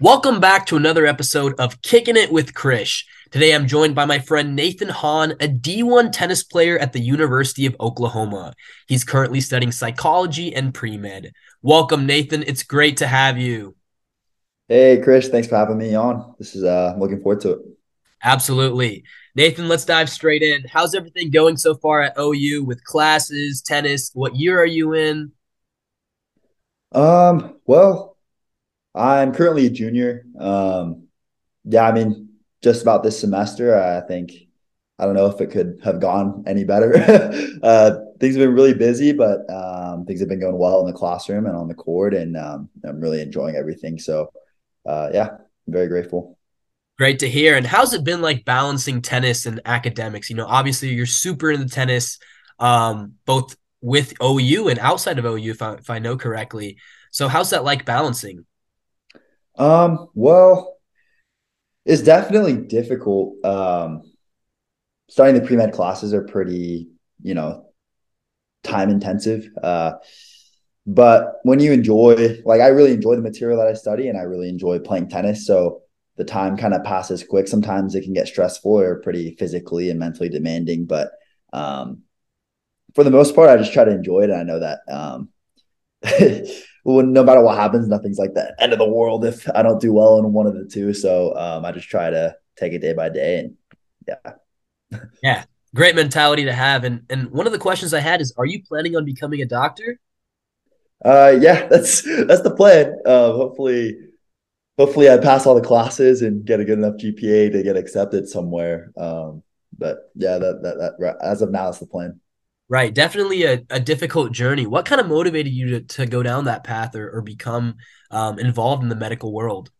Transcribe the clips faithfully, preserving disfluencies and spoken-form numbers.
Welcome back to another episode of Kicking It with Chris. Today I'm joined by my friend Nathan Hahn, a D one tennis player at the University of Oklahoma. He's currently studying psychology and pre-med. Welcome, Nathan. It's great to have you. Hey, Chris. Thanks for having me on. This is uh, looking forward to it. Absolutely. Nathan, let's dive straight in. How's everything going so far at O U with classes, tennis? What year are you in? Um. Well... I'm currently a junior. Um, yeah, I mean, just about this semester, I think, I don't know if it could have gone any better. uh, things have been really busy, but um, things have been going well in the classroom and on the court, and um, I'm really enjoying everything. So, uh, yeah, I'm very grateful. Great to hear. And how's it been like balancing tennis and academics? You know, obviously you're super into tennis, um, both with O U and outside of O U, if I, if I know correctly. So how's that like balancing? Um, well, it's definitely difficult. Um, starting the pre-med classes are pretty, you know, time intensive. Uh, but when you enjoy, like, I really enjoy the material that I study, and I really enjoy playing tennis. So the time kind of passes quick. Sometimes it can get stressful or pretty physically and mentally demanding, but, um, for the most part, I just try to enjoy it. And I know that, um, well, no matter what happens, nothing's like the end of the world if I don't do well in one of the two. So um, I just try to take it day by day. And yeah. Yeah. Great mentality to have. And and one of the questions I had is, are you planning on becoming a doctor? Uh, yeah, that's, that's the plan. Uh, hopefully, hopefully I pass all the classes and get a good enough G P A to get accepted somewhere. Um, but yeah, that, that, that as of now is the plan. Right. Definitely a, a difficult journey. What kind of motivated you to, to go down that path or, or become um, involved in the medical world?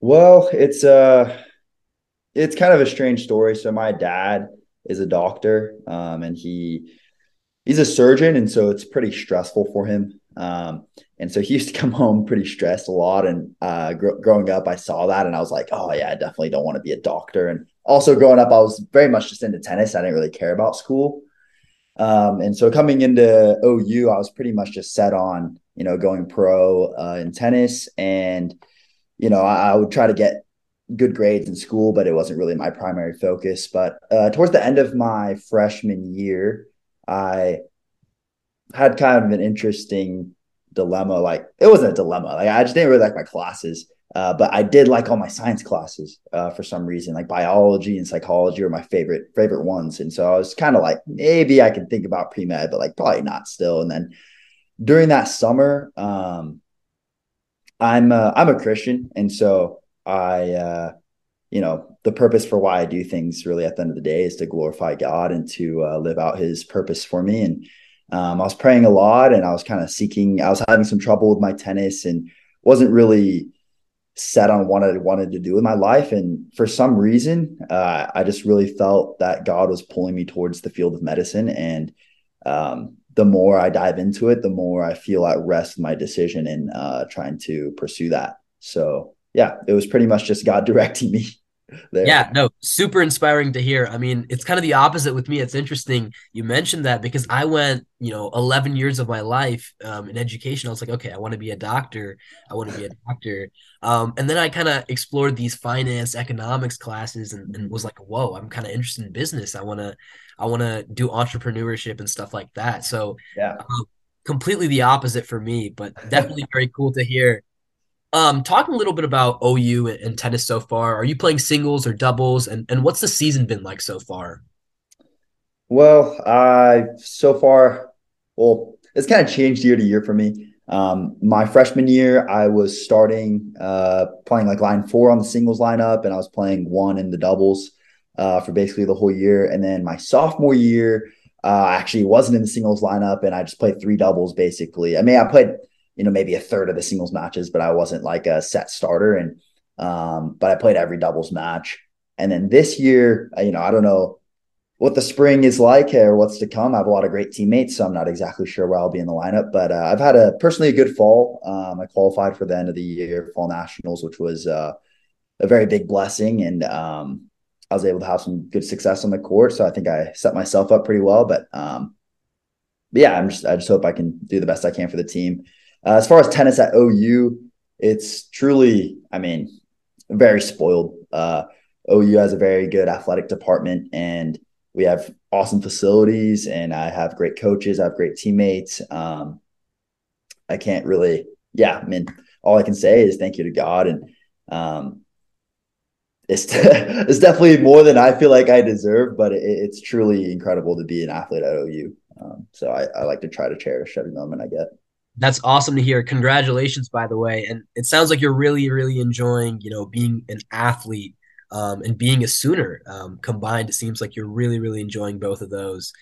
Well, it's uh, it's kind of a strange story. So my dad is a doctor um, and he he's a surgeon. And so it's pretty stressful for him. Um, and so he used to come home pretty stressed a lot. And uh, gr- growing up, I saw that and I was like, oh, yeah, I definitely don't want to be a doctor. And also growing up, I was very much just into tennis. I didn't really care about school. Um, and so coming into O U, I was pretty much just set on, you know, going pro uh, in tennis. And, you know, I, I would try to get good grades in school, but it wasn't really my primary focus. But uh, towards the end of my freshman year, I had kind of an interesting dilemma. Like, it wasn't a dilemma. Like, I just didn't really like my classes, uh, but I did like all my science classes uh, for some reason. Like biology and psychology were my favorite favorite ones. And so I was kind of like, maybe I can think about pre-med, but like probably not still. And then during that summer, um, I'm a, I'm a Christian. And so I, uh, you know, the purpose for why I do things really at the end of the day is to glorify God and to uh, live out his purpose for me. And um, I was praying a lot, and I was kind of seeking, I was having some trouble with my tennis and wasn't really set on what I wanted to do with my life. And for some reason, uh, I just really felt that God was pulling me towards the field of medicine. And um, the more I dive into it, the more I feel at rest with my decision in uh, trying to pursue that. So yeah, it was pretty much just God directing me there. Yeah, no, super inspiring to hear. I mean, it's kind of the opposite with me. It's interesting you mentioned that, because I went, you know, eleven years of my life um, in education. I was like, okay, I want to be a doctor. I want to be a doctor. Um, and then I kind of explored these finance economics classes and, and was like, whoa, I'm kind of interested in business. I want to, I want to do entrepreneurship and stuff like that. So yeah, um, completely the opposite for me, but definitely very cool to hear. Um, talking a little bit about O U and, and tennis so far. Are you playing singles or doubles? And and what's the season been like so far? Well, uh, so far, well, it's kind of changed year to year for me. Um, my freshman year, I was starting uh, playing like line four on the singles lineup, and I was playing one in the doubles uh, for basically the whole year. And then my sophomore year, uh, I actually wasn't in the singles lineup, and I just played three doubles basically. I mean, I played, you know, maybe a third of the singles matches, but I wasn't like a set starter. And, um, but I played every doubles match. And then this year, you know, I don't know what the spring is like or what's to come. I have a lot of great teammates, so I'm not exactly sure where I'll be in the lineup, but uh, I've had a personally a good fall. Um, I qualified for the end of the year fall nationals, which was uh, a very big blessing. And um, I was able to have some good success on the court. So I think I set myself up pretty well, but, um, but yeah, I'm just, I just hope I can do the best I can for the team. Uh, as far as tennis at O U, it's truly, I mean, very spoiled. Uh, O U has a very good athletic department, and we have awesome facilities, and I have great coaches. I have great teammates. Um, I can't really, yeah, I mean, all I can say is thank you to God. And um, it's, it's definitely more than I feel like I deserve, but it, it's truly incredible to be an athlete at O U. Um, so I, I like to try to cherish every moment I get. That's awesome to hear. Congratulations, by the way. And it sounds like you're really, really enjoying, you know, being an athlete um, and being a Sooner um, combined. It seems like you're really, really enjoying both of those.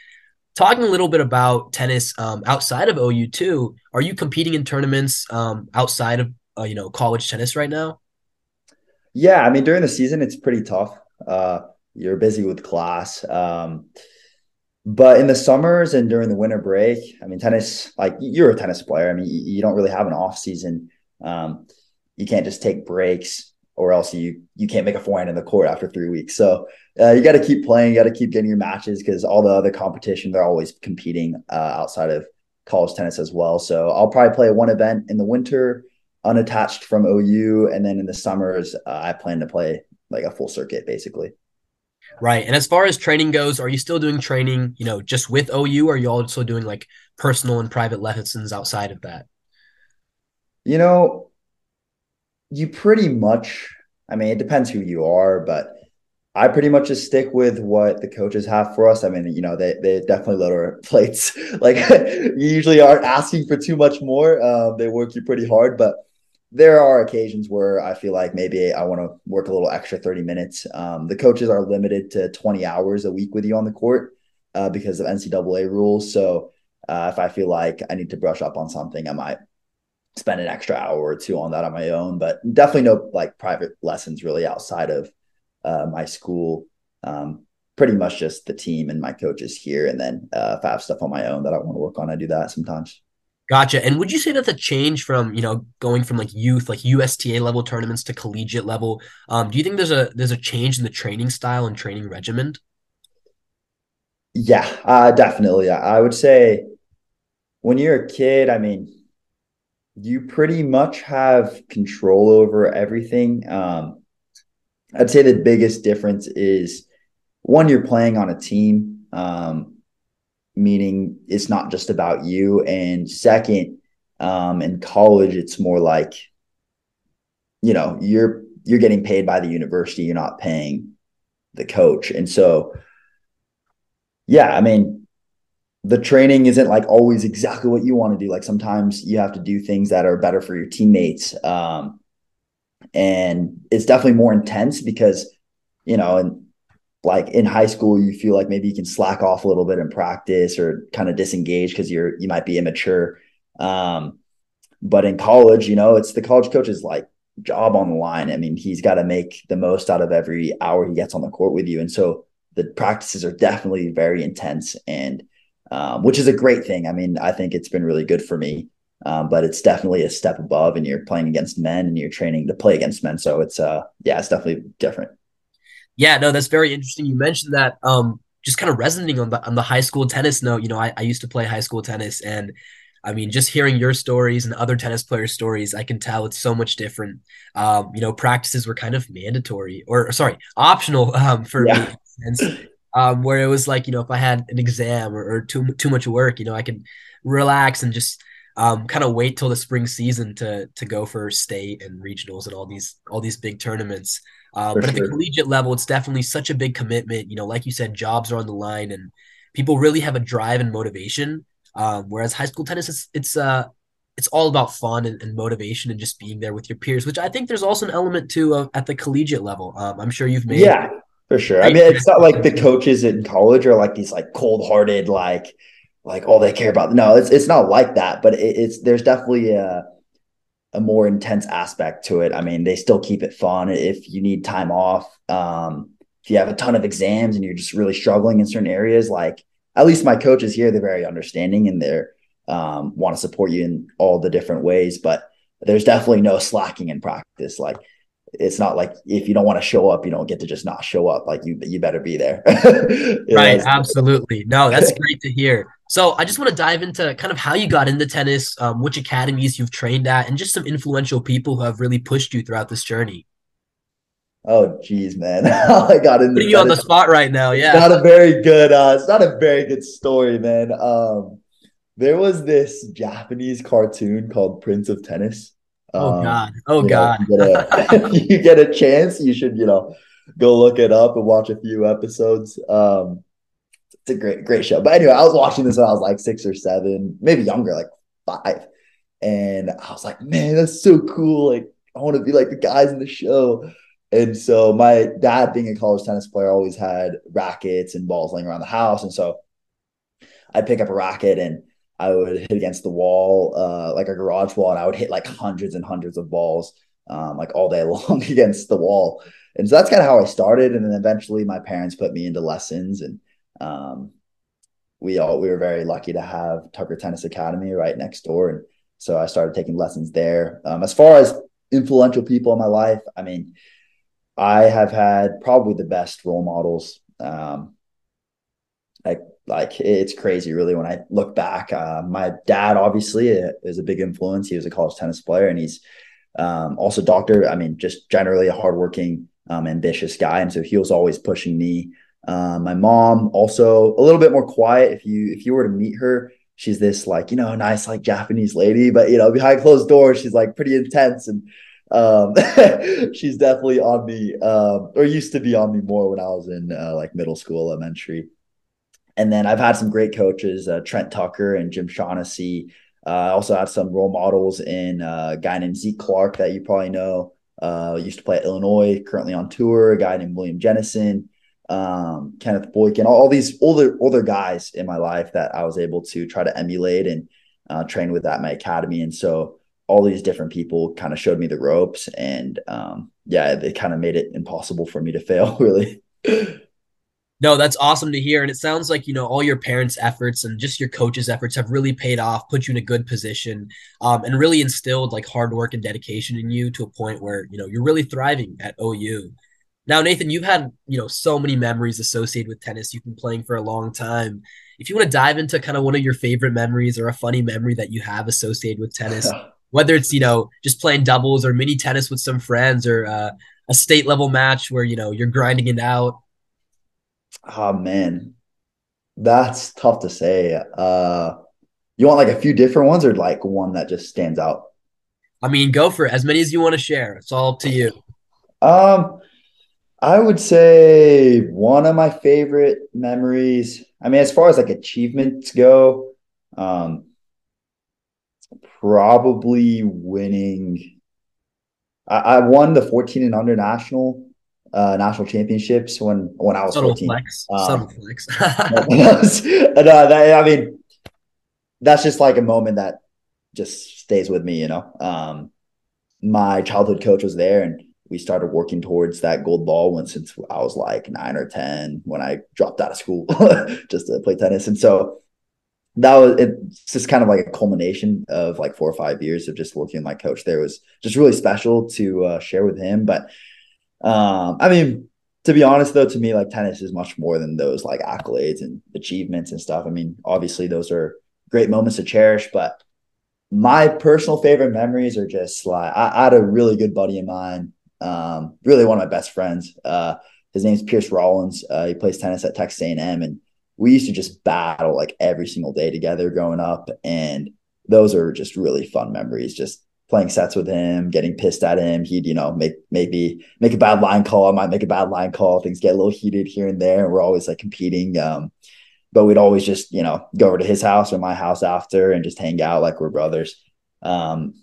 Talking a little bit about tennis um, outside of O U too, are you competing in tournaments um, outside of, uh, you know, college tennis right now? Yeah. I mean, during the season, it's pretty tough. Uh, you're busy with class. Um But in the summers and during the winter break, I mean, tennis, like you're a tennis player. I mean, you, you don't really have an off season. Um, you can't just take breaks, or else you, you can't make a forehand in the court after three weeks. So uh, you got to keep playing. You got to keep getting your matches, because all the other competition, they're always competing uh, outside of college tennis as well. So I'll probably play one event in the winter unattached from O U. And then in the summers, uh, I plan to play like a full circuit basically. Right. And as far as training goes, are you still doing training, you know, just with O U? Or are you also doing like personal and private lessons outside of that? You know, you pretty much, I mean, it depends who you are, but I pretty much just stick with what the coaches have for us. I mean, you know, they, they definitely load our plates. Like you usually aren't asking for too much more. Uh, they work you pretty hard, but there are occasions where I feel like maybe I want to work a little extra thirty minutes. Um, the coaches are limited to twenty hours a week with you on the court uh, because of N C double A rules. So uh, if I feel like I need to brush up on something, I might spend an extra hour or two on that on my own, but definitely no like private lessons really outside of uh, my school. Um, pretty much just the team and my coaches here. And then uh, if I have stuff on my own that I want to work on, I do that sometimes. Gotcha. And would you say that's a change from, you know, going from like youth, like U S T A level tournaments to collegiate level? Um, do you think there's a there's a change in the training style and training regimen? Yeah, uh, definitely. I would say when you're a kid, I mean, you pretty much have control over everything. Um, I'd say the biggest difference is, one, you're playing on a team. Um meaning it's not just about you. And second, um, in college, it's more like, you know, you're, you're getting paid by the university. You're not paying the coach. And so, yeah, I mean, the training isn't like always exactly what you want to do. Like sometimes you have to do things that are better for your teammates. Um, and it's definitely more intense because, you know, and, like in high school, you feel like maybe you can slack off a little bit in practice or kind of disengage because you're, you might be immature. Um, but in college, you know, it's the college coach's like job on the line. I mean, he's got to make the most out of every hour he gets on the court with you. And so the practices are definitely very intense and, um, which is a great thing. I mean, I think it's been really good for me, um, but it's definitely a step above, and you're playing against men and you're training to play against men. So it's, uh, yeah, it's definitely different. Yeah, no, that's very interesting. You mentioned that um, just kind of resonating on the on the high school tennis note. You know, I, I used to play high school tennis, and I mean, just hearing your stories and other tennis players' stories, I can tell it's so much different. Um, you know, practices were kind of mandatory or sorry, optional um, for yeah. me. In a sense, um, where it was like, you know, if I had an exam or, or too too much work, you know, I could relax and just um, kind of wait till the spring season to to go for state and regionals and all these all these big tournaments. Uh, but sure. At the collegiate level, it's definitely such a big commitment. You know, like you said, jobs are on the line and people really have a drive and motivation. Um, whereas high school tennis, it's it's, uh, it's all about fun and, and motivation and just being there with your peers, which I think there's also an element to uh, at the collegiate level. Um, I'm sure you've made. Yeah, for sure. I mean, it's not like the coaches in college are like these like cold hearted, like like all they care about. No, it's it's not like that. But it, it's there's definitely a. a more intense aspect to it. I mean, they still keep it fun. If you need time off, um, if you have a ton of exams and you're just really struggling in certain areas, like at least my coaches here, they're very understanding and they're um, want to support you in all the different ways, but there's definitely no slacking in practice. Like it's not like if you don't want to show up, you don't get to just not show up. Like you, you better be there. Right. Know? Absolutely. No, that's great to hear. So I just want to dive into kind of how you got into tennis, um, which academies you've trained at, and just some influential people who have really pushed you throughout this journey. Oh, geez, man. I got into Putting you on the spot right now. Yeah. It's not a very good, uh, it's not a very good story, man. Um, there was this Japanese cartoon called Prince of Tennis. Oh, God. Oh, um, you know, God. You get, a, you get a chance, you should, you know, go look it up and watch a few episodes. Um, it's a great, great show. But anyway, I was watching this when I was like six or seven, maybe younger, like five. And I was like, man, that's so cool. Like, I want to be like the guys in the show. And so my dad, being a college tennis player, always had rackets and balls laying around the house. And so I'd pick up a racket and I would hit against the wall, uh, like a garage wall, and I would hit like hundreds and hundreds of balls, um, like all day long against the wall. And so that's kind of how I started. And then eventually my parents put me into lessons, and um, we all, we were very lucky to have Tucker Tennis Academy right next door. And so I started taking lessons there. Um, as far as influential people in my life, I mean, I have had probably the best role models. Um, like, like it's crazy really. When I look back, uh, my dad obviously is a big influence. He was a college tennis player, and he's, um, also a doctor. I mean, just generally a hardworking, um, ambitious guy. And so he was always pushing me. Um, my mom also a little bit more quiet. If you, if you were to meet her, she's this like, you know, nice, like Japanese lady, but you know, behind closed doors, she's like pretty intense, and, um she's definitely on me, um or used to be on me more when I was in uh, like middle school, elementary. And then I've had some great coaches, uh, Trent Tucker and Jim Shaughnessy. uh, I also have some role models in uh, a guy named Zeke Clark that you probably know, uh used to play at Illinois, currently on tour, a guy named William Jennison, um Kenneth Boykin, all, all these older older guys in my life that I was able to try to emulate and uh, train with at my academy. And so all these different people kind of showed me the ropes, and um, yeah, they kind of made it impossible for me to fail, really. No, that's awesome to hear. And it sounds like, you know, all your parents' efforts and just your coaches' efforts have really paid off, put you in a good position, um, and really instilled like hard work and dedication in you to a point where, you know, you're really thriving at O U. Now, Nathan, you've had, you know, so many memories associated with tennis. You've been playing for a long time. If you want to dive into kind of one of your favorite memories or a funny memory that you have associated with tennis, whether it's, you know, just playing doubles or mini tennis with some friends, or uh, a state level match where, you know, you're grinding it out. Oh, man, that's tough to say. Uh, you want like a few different ones, or like one that just stands out? I mean, go for it. As many as you want to share. It's all up to you. Um, I would say one of my favorite memories, I mean, as far as like achievements go, um, probably winning. I, I won the fourteen and under national uh, national championships when, when I was Subtle fourteen. Flex. Um, flex. and, uh, that, I mean, that's just like a moment that just stays with me, you know. Um, my childhood coach was there, and we started working towards that gold ball when since I was like nine or ten when I dropped out of school just to play tennis. And so that was, it's just kind of like a culmination of like four or five years of just working with my coach. There was just really special to uh, share with him. But um, I mean, to be honest though, to me, like tennis is much more than those like accolades and achievements and stuff. I mean, obviously those are great moments to cherish, but my personal favorite memories are just like, I, I had a really good buddy of mine, um, really one of my best friends. Uh, his name's Pierce Rollins. Uh, he plays tennis at Texas A and M, and we used to just battle like every single day together growing up. And those are just really fun memories, just playing sets with him, getting pissed at him. He'd, you know, make, maybe make a bad line call. I might make a bad line call. Things get a little heated here and there. And we're always like competing. Um, but we'd always just, you know, go over to his house or my house after and just hang out like we're brothers. Um,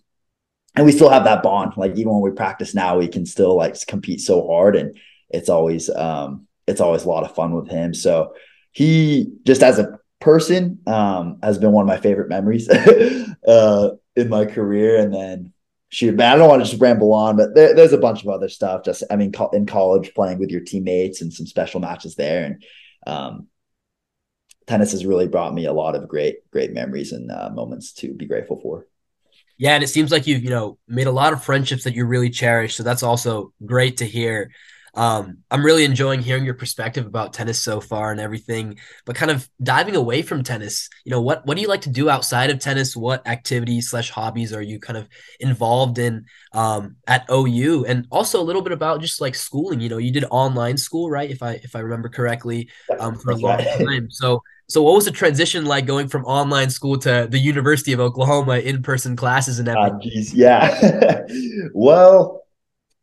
and we still have that bond. Like even when we practice now, we can still like compete so hard, and it's always, um, it's always a lot of fun with him. So, he just as a person um, has been one of my favorite memories uh, in my career. And then shoot, man, I don't want to just ramble on, but there, there's a bunch of other stuff. Just, I mean, co- in college playing with your teammates and some special matches there. And um, tennis has really brought me a lot of great, great memories and uh, moments to be grateful for. Yeah, and it seems like you've, you know, made a lot of friendships that you really cherish. So that's also great to hear. Um, I'm really enjoying hearing your perspective about tennis so far and everything, but kind of diving away from tennis, you know, what, what do you like to do outside of tennis? What activities slash hobbies are you kind of involved in, um, at O U? And also a little bit about just like schooling, you know, you did online school, right? If I, if I remember correctly, um, for a long time. So, so what was the transition like going from online school to the University of Oklahoma in-person classes and everything? Oh, geez, yeah. Well,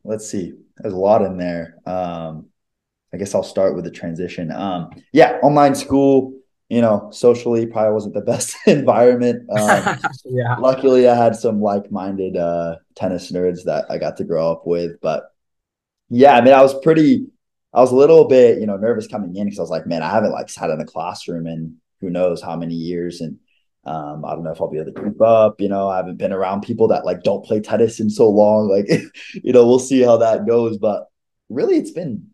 let's see. There's a lot in there. Um, I guess I'll start with the transition. Um, yeah, online school, you know, socially probably wasn't the best environment. Um, yeah. Luckily, I had some like-minded uh, tennis nerds that I got to grow up with. But yeah, I mean, I was pretty, I was a little bit, you know, nervous coming in because I was like, man, I haven't like sat in the classroom in who knows how many years. And Um, I don't know if I'll be able to keep up, you know, I haven't been around people that like don't play tennis in so long. Like, you know, we'll see how that goes, but really it's been,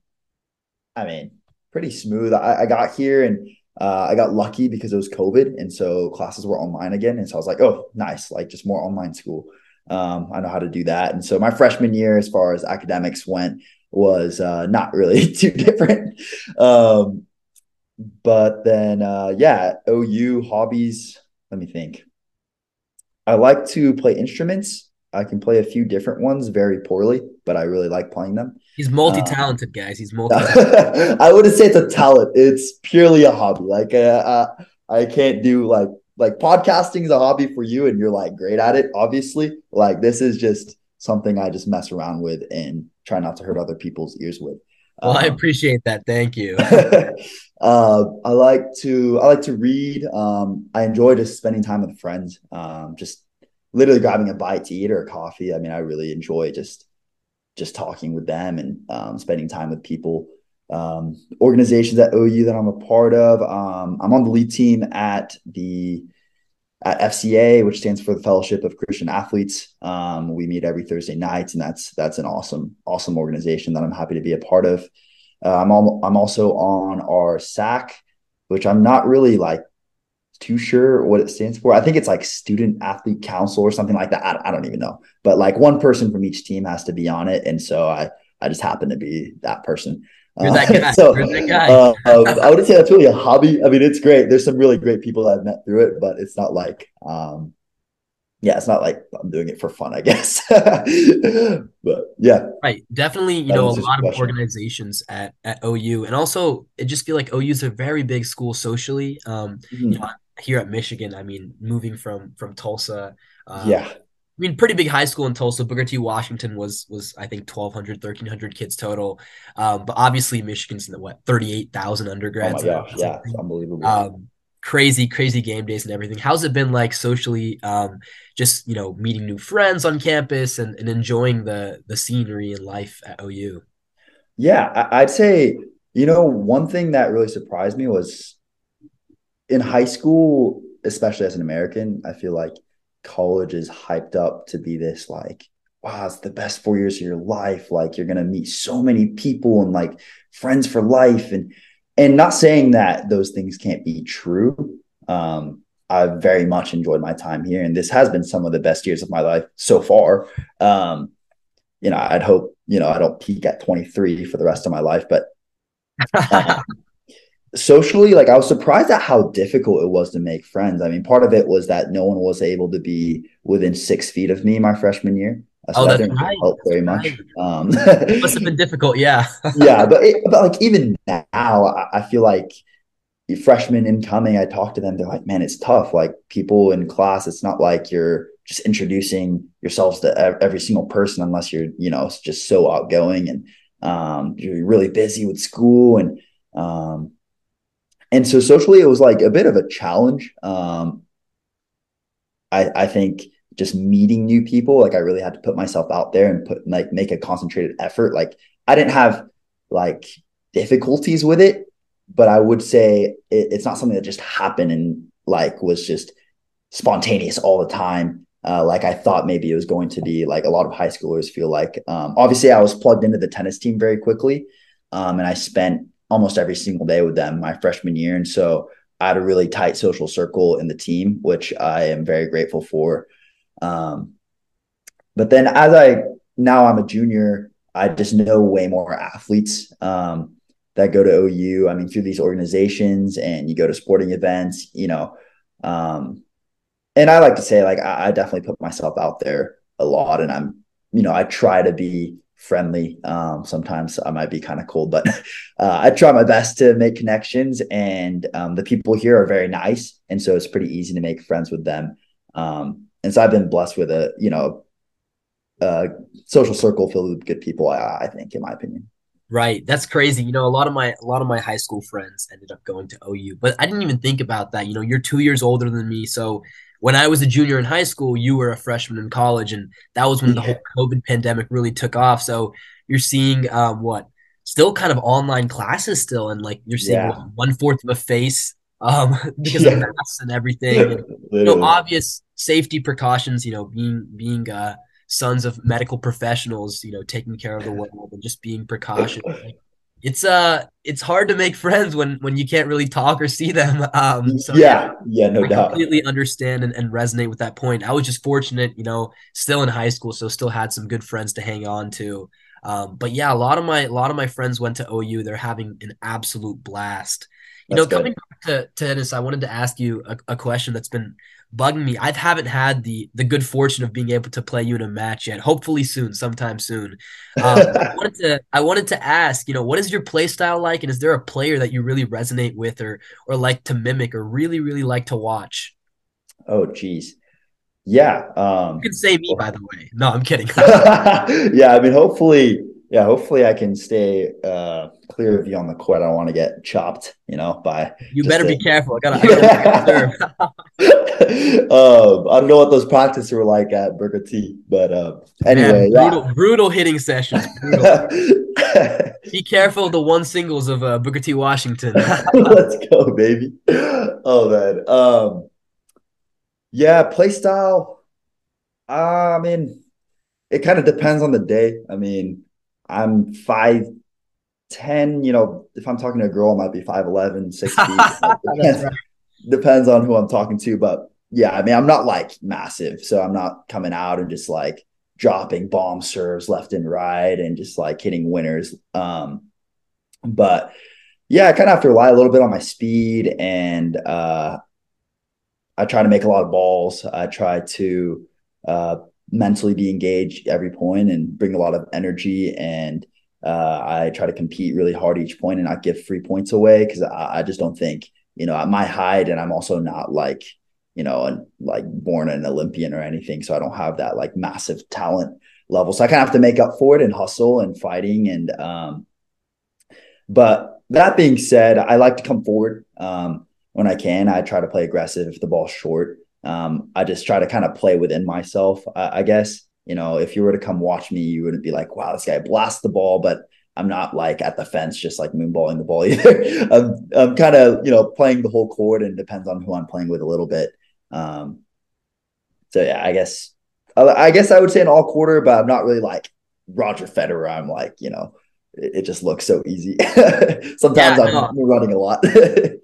I mean, pretty smooth. I, I got here and, uh, I got lucky because it was COVID. And so classes were online again. And so I was like, oh, nice. Like just more online school. Um, I know how to do that. And so my freshman year, as far as academics went, was, uh, not really too different. Um, but then, uh, yeah, O U hobbies. Let me think. I like to play instruments. I can play a few different ones very poorly, but I really like playing them. He's multi-talented, uh, guys. He's multi-talented. I wouldn't say it's a talent. It's purely a hobby. Like uh, I, I can't do like like podcasting is a hobby for you, and you're like great at it. Obviously, like this is just something I just mess around with and try not to hurt other people's ears with. Well, um, I appreciate that. Thank you. uh, I like to I like to read. Um, I enjoy just spending time with friends, um, just literally grabbing a bite to eat or a coffee. I mean, I really enjoy just just talking with them and um, spending time with people. Um, organizations at O U that I'm a part of. Um, I'm on the lead team at the at F C A, which stands for the Fellowship of Christian Athletes. Um, we meet every Thursday night, and that's that's an awesome, awesome organization that I'm happy to be a part of. Uh, I'm al- I'm also on our S A C, which I'm not really like too sure what it stands for. I think it's like Student Athlete Council or something like that. I, I don't even know. But like one person from each team has to be on it, and so I I just happen to be that person. You're that guy. Uh, so, You're that guy. uh, uh, I wouldn't say that's really a hobby. I mean, it's great. There's some really great people that I've met through it, but it's not like, um, yeah, it's not like I'm doing it for fun, I guess. But yeah, right. Definitely, you that know, a lot question. Of organizations at, at O U, and also I just feel like O U is a very big school socially. Um, mm-hmm. You know, here at Michigan, I mean, moving from from Tulsa, um, yeah. I mean, pretty big high school in Tulsa. Booker T. Washington was, was I think, twelve hundred, thirteen hundred kids total. Um, but obviously, Michigan's in the, what, thirty-eight thousand undergrads. Oh, my gosh. Yeah, it's unbelievable. Um, crazy, crazy game days and everything. How's it been like socially, um, just, you know, meeting new friends on campus and, and enjoying the the scenery and life at O U? Yeah, I, I'd say, you know, one thing that really surprised me was in high school, especially as an American, I feel like college is hyped up to be this like, wow, it's the best four years of your life. Like you're going to meet so many people and like friends for life. And, and not saying that those things can't be true. Um, I very much enjoyed my time here, and this has been some of the best years of my life so far. Um, you know, I'd hope, you know, I don't peak at twenty-three for the rest of my life, but uh, socially, like I was surprised at how difficult it was to make friends. I mean, part of it was that no one was able to be within six feet of me my freshman year. So oh, that didn't right. help that's very right. much. Um, it must have been difficult, yeah. yeah, but, it, but like even now, I, I feel like freshmen incoming, I talk to them, they're like, man, it's tough. Like people in class, it's not like you're just introducing yourselves to every single person unless you're, you know, just so outgoing and um, you're really busy with school and, um, And so socially, it was like a bit of a challenge. Um, I, I think just meeting new people, like I really had to put myself out there and put like make a concentrated effort. Like I didn't have like difficulties with it, but I would say it, it's not something that just happened and like was just spontaneous all the time. Uh, like I thought maybe it was going to be. Like a lot of high schoolers feel like. Um, obviously, I was plugged into the tennis team very quickly, um, and I spent almost every single day with them my freshman year. And so I had a really tight social circle in the team, which I am very grateful for. Um, But then as I, now I'm a junior, I just know way more athletes um, that go to O U. I mean, through these organizations, and you go to sporting events, you know, um, and I like to say, like, I, I definitely put myself out there a lot, and I'm, you know, I try to be friendly. Um, sometimes I might be kind of cold, but uh, I try my best to make connections, and um, the people here are very nice. And so it's pretty easy to make friends with them. Um, and so I've been blessed with a, you know, a social circle filled with good people, I, I think, in my opinion. Right. That's crazy. You know, a lot of my, a lot of my high school friends ended up going to O U, but I didn't even think about that. You know, you're two years older than me. So when I was a junior in high school, you were a freshman in college, and that was when the yeah. whole COVID pandemic really took off. So you're seeing um, what still kind of online classes still, and like you're seeing yeah. what, one fourth of a face um, because yeah. of masks and everything. And, you know, obvious safety precautions. You know, being being uh, sons of medical professionals, you know, taking care of the world and just being precautioned. It's uh, it's hard to make friends when when you can't really talk or see them. Um, so yeah, yeah, no I doubt. I completely understand and, and resonate with that point. I was just fortunate, you know, still in high school, so still had some good friends to hang on to. Um, but yeah, a lot of my a lot of my friends went to O U. They're having an absolute blast. You that's know, coming good. back to tennis, I wanted to ask you a, a question that's been bugging me. I haven't had the the good fortune of being able to play you in a match yet. Hopefully soon, sometime soon. Um, I wanted to I wanted to ask, you know, what is your play style like, and is there a player that you really resonate with, or or like to mimic, or really really like to watch? Oh, geez, yeah. Um, you can say me, by the way. No, I'm kidding. yeah, I mean, hopefully. Yeah, hopefully I can stay uh, clear of you on the court. I don't want to get chopped, you know, by... You better a, be careful. I gotta, I gotta um, I don't know what those practices were like at Booker T, but uh, anyway. Man, brutal, yeah. brutal hitting sessions. Brutal. Be careful of the one singles of uh, Booker T. Washington. Let's go, baby. Oh, man. Um, yeah, play style. Uh, I mean, it kind of depends on the day. I mean... I'm five ten, you know, if I'm talking to a girl, I might be five eleven, six feet. depends, depends on who I'm talking to. But yeah, I mean, I'm not like massive. So I'm not coming out and just like dropping bomb serves left and right and just like hitting winners. Um, but yeah, I kind of have to rely a little bit on my speed, and uh, I try to make a lot of balls. I try to uh mentally be engaged every point and bring a lot of energy, and uh I try to compete really hard each point and not give free points away, because I, I just don't think, you know, at my height, and I'm also not like, you know, an, like born an Olympian or anything, so I don't have that like massive talent level, so I kind of have to make up for it and hustle and fighting. And um but that being said, I like to come forward um when I can. I try to play aggressive if the ball's short. Um, I just try to kind of play within myself, I, I guess. You know, if you were to come watch me, you wouldn't be like, wow, this guy blasts the ball, but I'm not like at the fence, just like moonballing the ball either. I'm, I'm kind of, you know, playing the whole court, and depends on who I'm playing with a little bit. Um, so yeah, I guess, I, I guess I would say an all quarter, but I'm not really like Roger Federer. I'm like, you know, it just looks so easy. Sometimes yeah, I'm no. running a lot.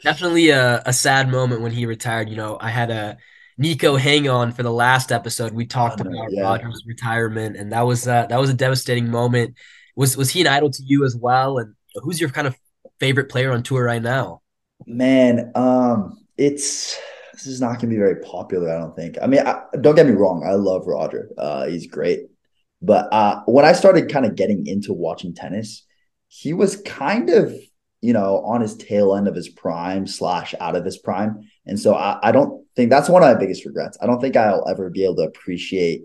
Definitely a, a sad moment when he retired. You know, I had a, Nico, hang on for the last episode. We talked about yeah. Roger's retirement, and that was uh, that was a devastating moment. Was was he an idol to you as well? And who's your kind of favorite player on tour right now? Man, um, it's this is not going to be very popular, I don't think. I mean, I, don't get me wrong, I love Roger. Uh, he's great, but uh, when I started kind of getting into watching tennis, he was kind of, you know, on his tail end of his prime slash out of his prime. And so I, I don't think that's one of my biggest regrets. I don't think I'll ever be able to appreciate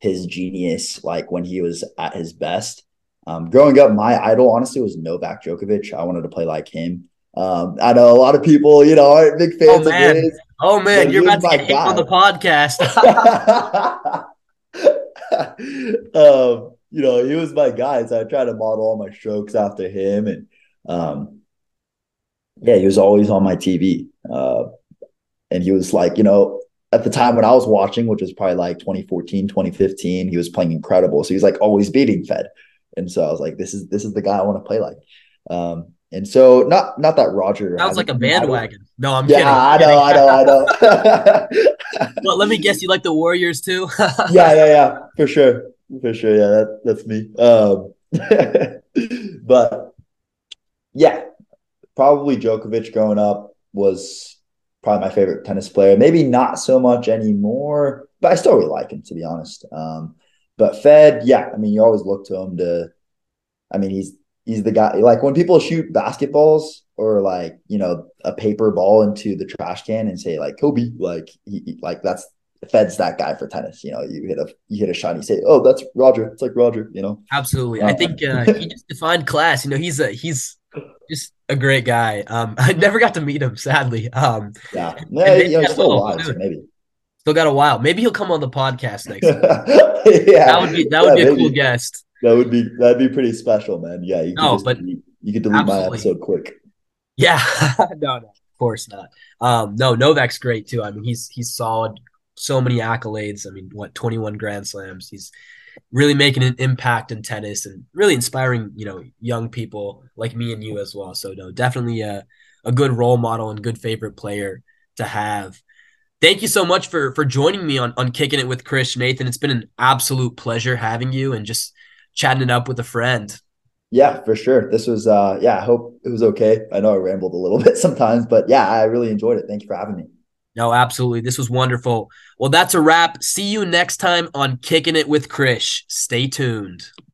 his genius, like when he was at his best. Um, growing up, my idol, honestly, was Novak Djokovic. I wanted to play like him. Um, I know a lot of people, you know, aren't big fans oh, man. of his. Oh, man, you're about to get hit on the podcast. um, you know, he was my guy, so I tried to model all my strokes after him. And um, yeah, he was always on my T V. Uh, and he was like, you know, at the time when I was watching, which was probably like twenty fourteen, twenty fifteen, he was playing incredible. So he was like always beating Fed. And so I was like, this is, this is the guy I want to play like. Um, and so not, not that Roger. Sounds like a bandwagon. No, I'm yeah, kidding. Yeah, I know, I know, I know. Well, let me guess, you like the Warriors too? yeah, yeah, yeah, for sure, for sure. Yeah, that, that's me. Um, but yeah, probably Djokovic growing up was probably my favorite tennis player. Maybe not so much anymore, but I still really like him, to be honest. Um, but Fed, yeah, I mean, you always look to him to. I mean, he's he's the guy. Like when people shoot basketballs or like, you know, a paper ball into the trash can and say like Kobe, like he, like that's Fed's that guy for tennis. You know, you hit a you hit a shot and you say, oh, that's Roger. It's like Roger, you know. Absolutely. Um, I think uh, he just defined class. You know, he's a he's just a great guy. Um, I never got to meet him, sadly. Um, yeah, yeah you know, he's still alive, so maybe. Still got a while. Maybe he'll come on the podcast next time. yeah, that would be that would yeah, be a maybe. Cool guest. That would be that'd be pretty special, man. Yeah, you could no, just, but you, you could delete absolutely. My episode quick. Yeah, no, no, of course not. Um, no, Novak's great too. I mean, he's he's solid. So many accolades. I mean, what twenty-one Grand Slams. He's really making an impact in tennis and really inspiring, you know, young people like me and you as well. So no, definitely a a good role model and good favorite player to have. Thank you so much for for joining me on on Kicking It with Chris, Nathan. It's been an absolute pleasure having you and just chatting it up with a friend. Yeah, for sure. This was, uh, yeah, I hope it was okay. I know I rambled a little bit sometimes, but yeah, I really enjoyed it. Thank you for having me. No, absolutely. This was wonderful. Well, that's a wrap. See you next time on Kicking It with Chris. Stay tuned.